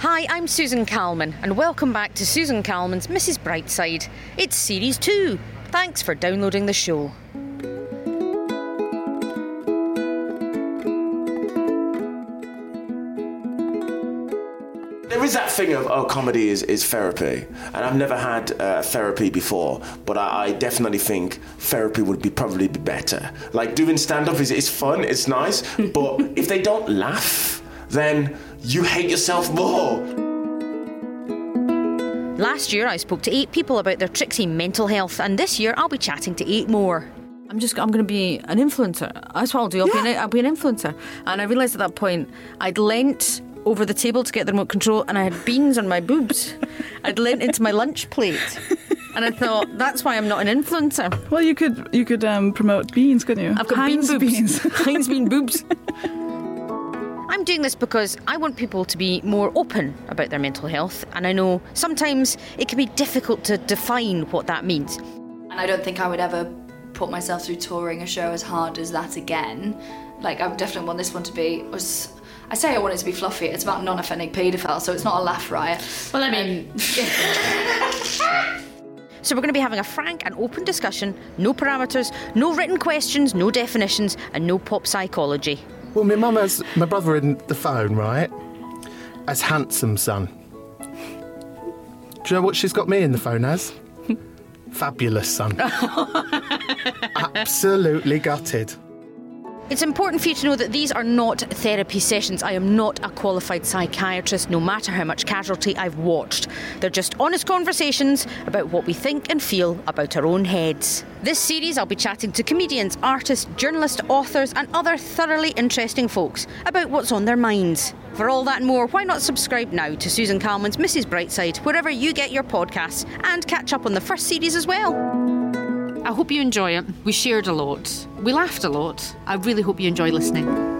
Hi, I'm Susan Calman, and welcome back to Susan Calman's Mrs. Brightside. It's Series 2. Thanks for downloading the show. There is that thing of, oh, comedy is therapy. And I've never had therapy before, but I definitely think therapy would probably be better. Like, doing stand-up is fun, it's nice, but if they don't laugh, then you hate yourself more. Last year, I spoke to 8 people about their tricksy mental health, and this year, I'll be chatting to 8 more. I'm going to be an influencer. That's what I'll do. I'll be an influencer. And I realised at that point, I'd leant over the table to get the remote control, and I had beans on my boobs. I'd leant into my lunch plate, and I thought, that's why I'm not an influencer. Well, you could promote beans, couldn't you? I've got Heinz bean boobs. Heinz bean boobs. I'm doing this because I want people to be more open about their mental health, and I know sometimes it can be difficult to define what that means. And I don't think I would ever put myself through touring a show as hard as that again. Like, I definitely want this one to be... I say I want it to be fluffy, it's about non-offending paedophiles, so it's not a laugh riot. Well, I mean... So we're going to be having a frank and open discussion, no parameters, no written questions, no definitions, and no pop psychology. Well, my mum has my brother in the phone, right? As handsome son. Do you know what she's got me in the phone as? Fabulous son. Absolutely gutted. It's important for you to know that these are not therapy sessions. I am not a qualified psychiatrist, no matter how much Casualty I've watched. They're just honest conversations about what we think and feel about our own heads. This series, I'll be chatting to comedians, artists, journalists, authors and other thoroughly interesting folks about what's on their minds. For all that and more, why not subscribe now to Susan Calman's Mrs. Brightside, wherever you get your podcasts, and catch up on the first series as well. I hope you enjoy it. We shared a lot. We laughed a lot. I really hope you enjoy listening.